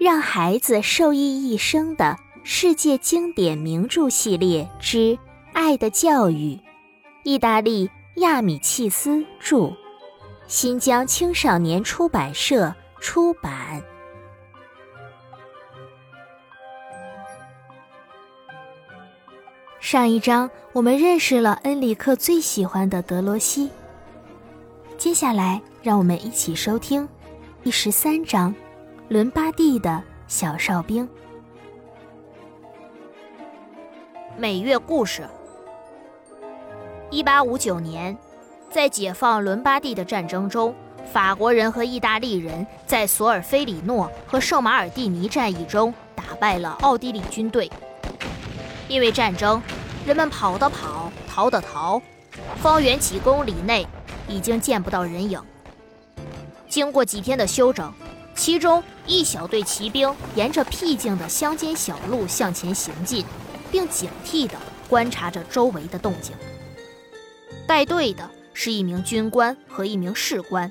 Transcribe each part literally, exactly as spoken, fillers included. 让孩子受益一生的世界经典名著系列之《爱的教育》，意大利亚米契斯著，新疆青少年出版社出版。上一章我们认识了恩里克最喜欢的德罗西，接下来让我们一起收听第十三章《伦巴第的小哨兵》。每月故事。一八五九年，在解放伦巴第的战争中，法国人和意大利人在索尔菲里诺和圣马尔蒂尼战役中打败了奥地利军队。因为战争，人们跑的跑，逃的逃，方圆几公里内已经见不到人影。经过几天的休整，其中一小队骑兵沿着僻静的乡间小路向前行进，并警惕地观察着周围的动静。带队的是一名军官和一名士官，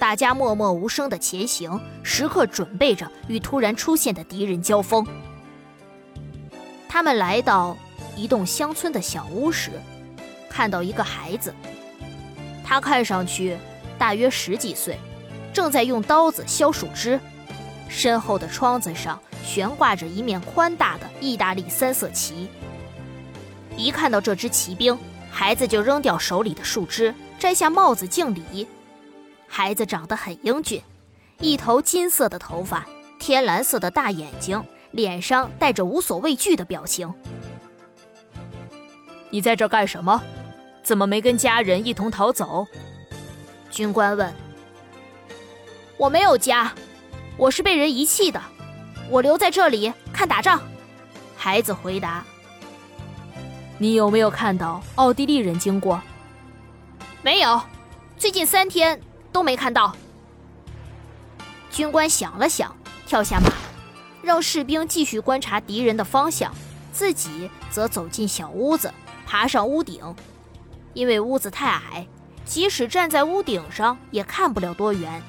大家默默无声地前行，时刻准备着与突然出现的敌人交锋。他们来到一栋乡村的小屋时，看到一个孩子，他看上去大约十几岁，正在用刀子削树枝，身后的窗子上悬挂着一面宽大的意大利三色旗。一看到这支骑兵，孩子就扔掉手里的树枝，摘下帽子敬礼。孩子长得很英俊，一头金色的头发，天蓝色的大眼睛，脸上带着无所畏惧的表情。你在这干什么？怎么没跟家人一同逃走？军官问。我没有家，我是被人遗弃的，我留在这里看打仗。孩子回答。你有没有看到奥地利人经过？没有，最近三天都没看到。军官想了想，跳下马，让士兵继续观察敌人的方向，自己则走进小屋子，爬上屋顶。因为屋子太矮，即使站在屋顶上也看不了多远。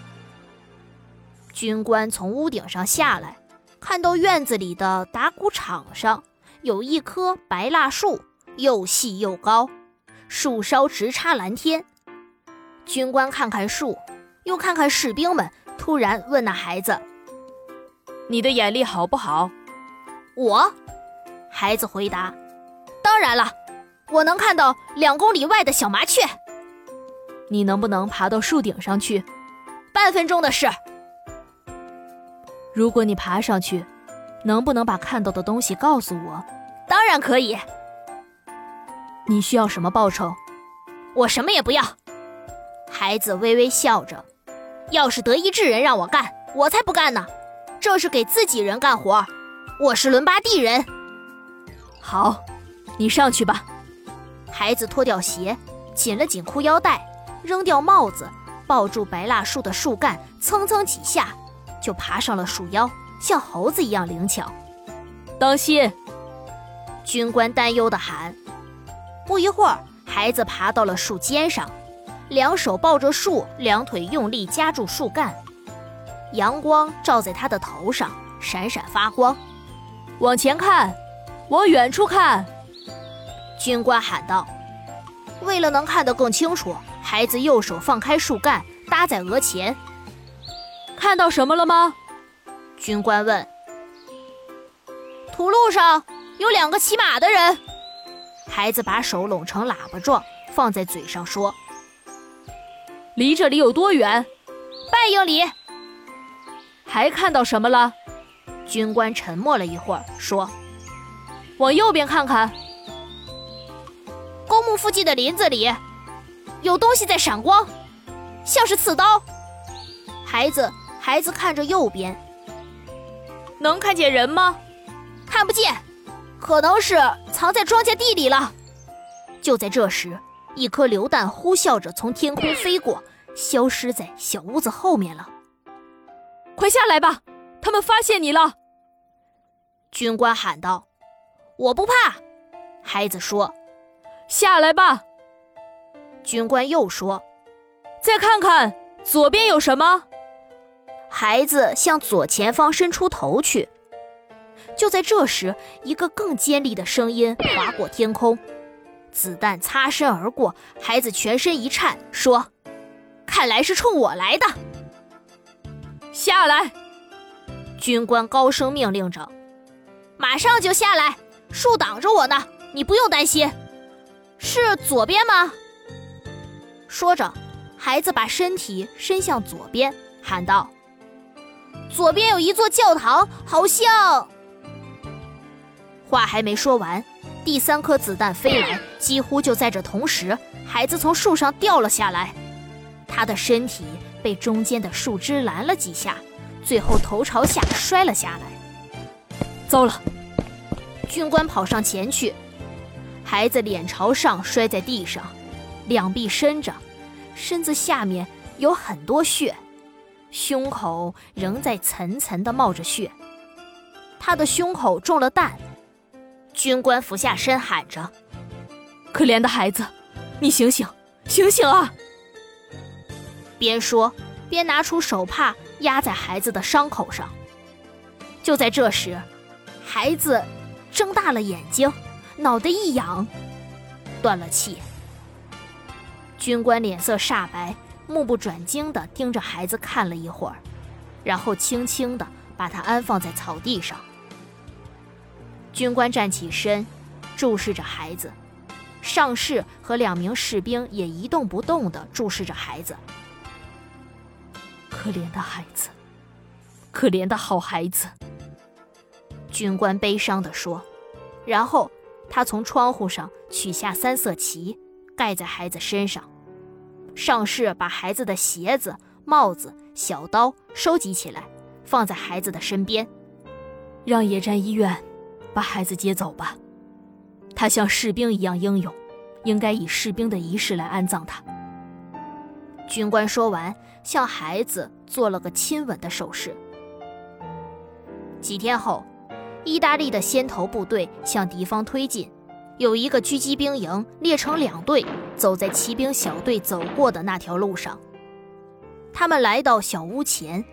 军官从屋顶上下来，看到院子里的打谷场上有一棵白蜡树，又细又高，树梢直插蓝天。军官看看树，又看看士兵们，突然问那孩子：你的眼力好不好？我？孩子回答：当然了，我能看到两公里外的小麻雀。你能不能爬到树顶上去？半分钟的事。如果你爬上去，能不能把看到的东西告诉我？当然可以。你需要什么报酬？我什么也不要。孩子微微笑着。要是德意志人让我干，我才不干呢。这是给自己人干活，我是伦巴第人。好，你上去吧。孩子脱掉鞋，紧了紧裤腰带，扔掉帽子，抱住白蜡树的树干，蹭蹭几下就爬上了树腰，像猴子一样灵巧。当心！军官担忧地喊。不一会儿，孩子爬到了树尖上，两手抱着树，两腿用力夹住树干。阳光照在他的头上，闪闪发光。往前看，往远处看！军官喊道。为了能看得更清楚，孩子右手放开树干，搭在额前。看到什么了吗？军官问。土路上有两个骑马的人。孩子把手拢成喇叭状，放在嘴上说。离这里有多远？半英里。还看到什么了？军官沉默了一会儿，说：往右边看看。公墓附近的林子里，有东西在闪光，像是刺刀。孩子。孩子看着右边。能看见人吗？看不见，可能是藏在庄稼地里了。就在这时，一颗榴弹呼啸着从天空飞过，消失在小屋子后面了。快下来吧，他们发现你了。军官喊道。我不怕，孩子说。下来吧。军官又说。再看看，左边有什么？孩子向左前方伸出头去。就在这时，一个更尖利的声音划过天空，子弹擦身而过，孩子全身一颤，说：“看来是冲我来的。”下来！军官高声命令着。马上就下来，树挡着我呢，你不用担心。是左边吗？说着，孩子把身体伸向左边，喊道：“左边有一座教堂，好像……”话还没说完，第三颗子弹飞来，几乎就在这同时，孩子从树上掉了下来，他的身体被中间的树枝拦了几下，最后头朝下摔了下来。糟了！军官跑上前去，孩子脸朝上摔在地上，两臂伸着，身子下面有很多血，胸口仍在层层地冒着血，他的胸口中了弹。军官俯下身喊着：“可怜的孩子，你醒醒，醒醒啊！”边说边拿出手帕压在孩子的伤口上。就在这时，孩子睁大了眼睛，脑袋一仰，断了气。军官脸色煞白，目不转睛地盯着孩子看了一会儿，然后轻轻地把他安放在草地上。军官站起身，注视着孩子，上士和两名士兵也一动不动地注视着孩子。可怜的孩子，可怜的好孩子。军官悲伤地说，然后他从窗户上取下三色旗，盖在孩子身上。上士把孩子的鞋子、帽子、小刀收集起来，放在孩子的身边。让野战医院把孩子接走吧，他像士兵一样英勇，应该以士兵的仪式来安葬他。军官说完，向孩子做了个亲吻的手势。几天后，意大利的先头部队向敌方推进，有一个狙击兵营列成两队，走在骑兵小队走过的那条路上。他们来到小屋前，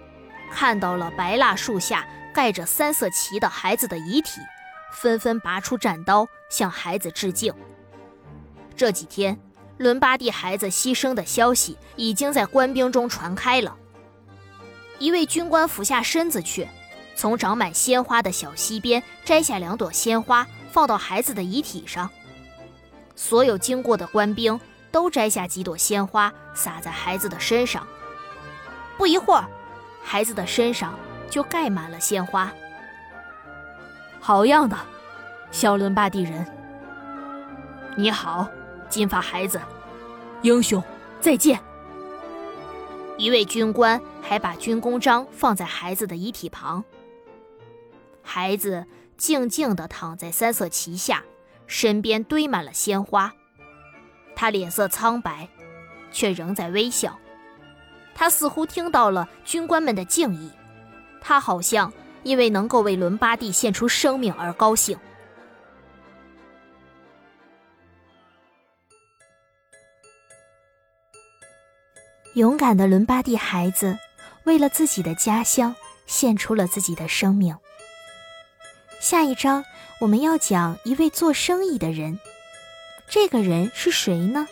看到了白蜡树下盖着三色旗的孩子的遗体，纷纷拔出战刀向孩子致敬。这几天，伦巴第孩子牺牲的消息已经在官兵中传开了。一位军官俯下身子去，从长满鲜花的小溪边摘下两朵鲜花，放到孩子的遗体上。所有经过的官兵都摘下几朵鲜花，撒在孩子的身上。不一会儿，孩子的身上就盖满了鲜花。好样的，小伦巴第人！你好，金发孩子，英雄，再见！一位军官还把军功章放在孩子的遗体旁。孩子静静地躺在三色旗下，身边堆满了鲜花。他脸色苍白，却仍在微笑。他似乎听到了军官们的敬意，他好像因为能够为伦巴第献出生命而高兴。勇敢的伦巴第孩子，为了自己的家乡献出了自己的生命。下一章我们要讲一位做生意的人，这个人是谁呢？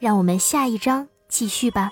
让我们下一章继续吧。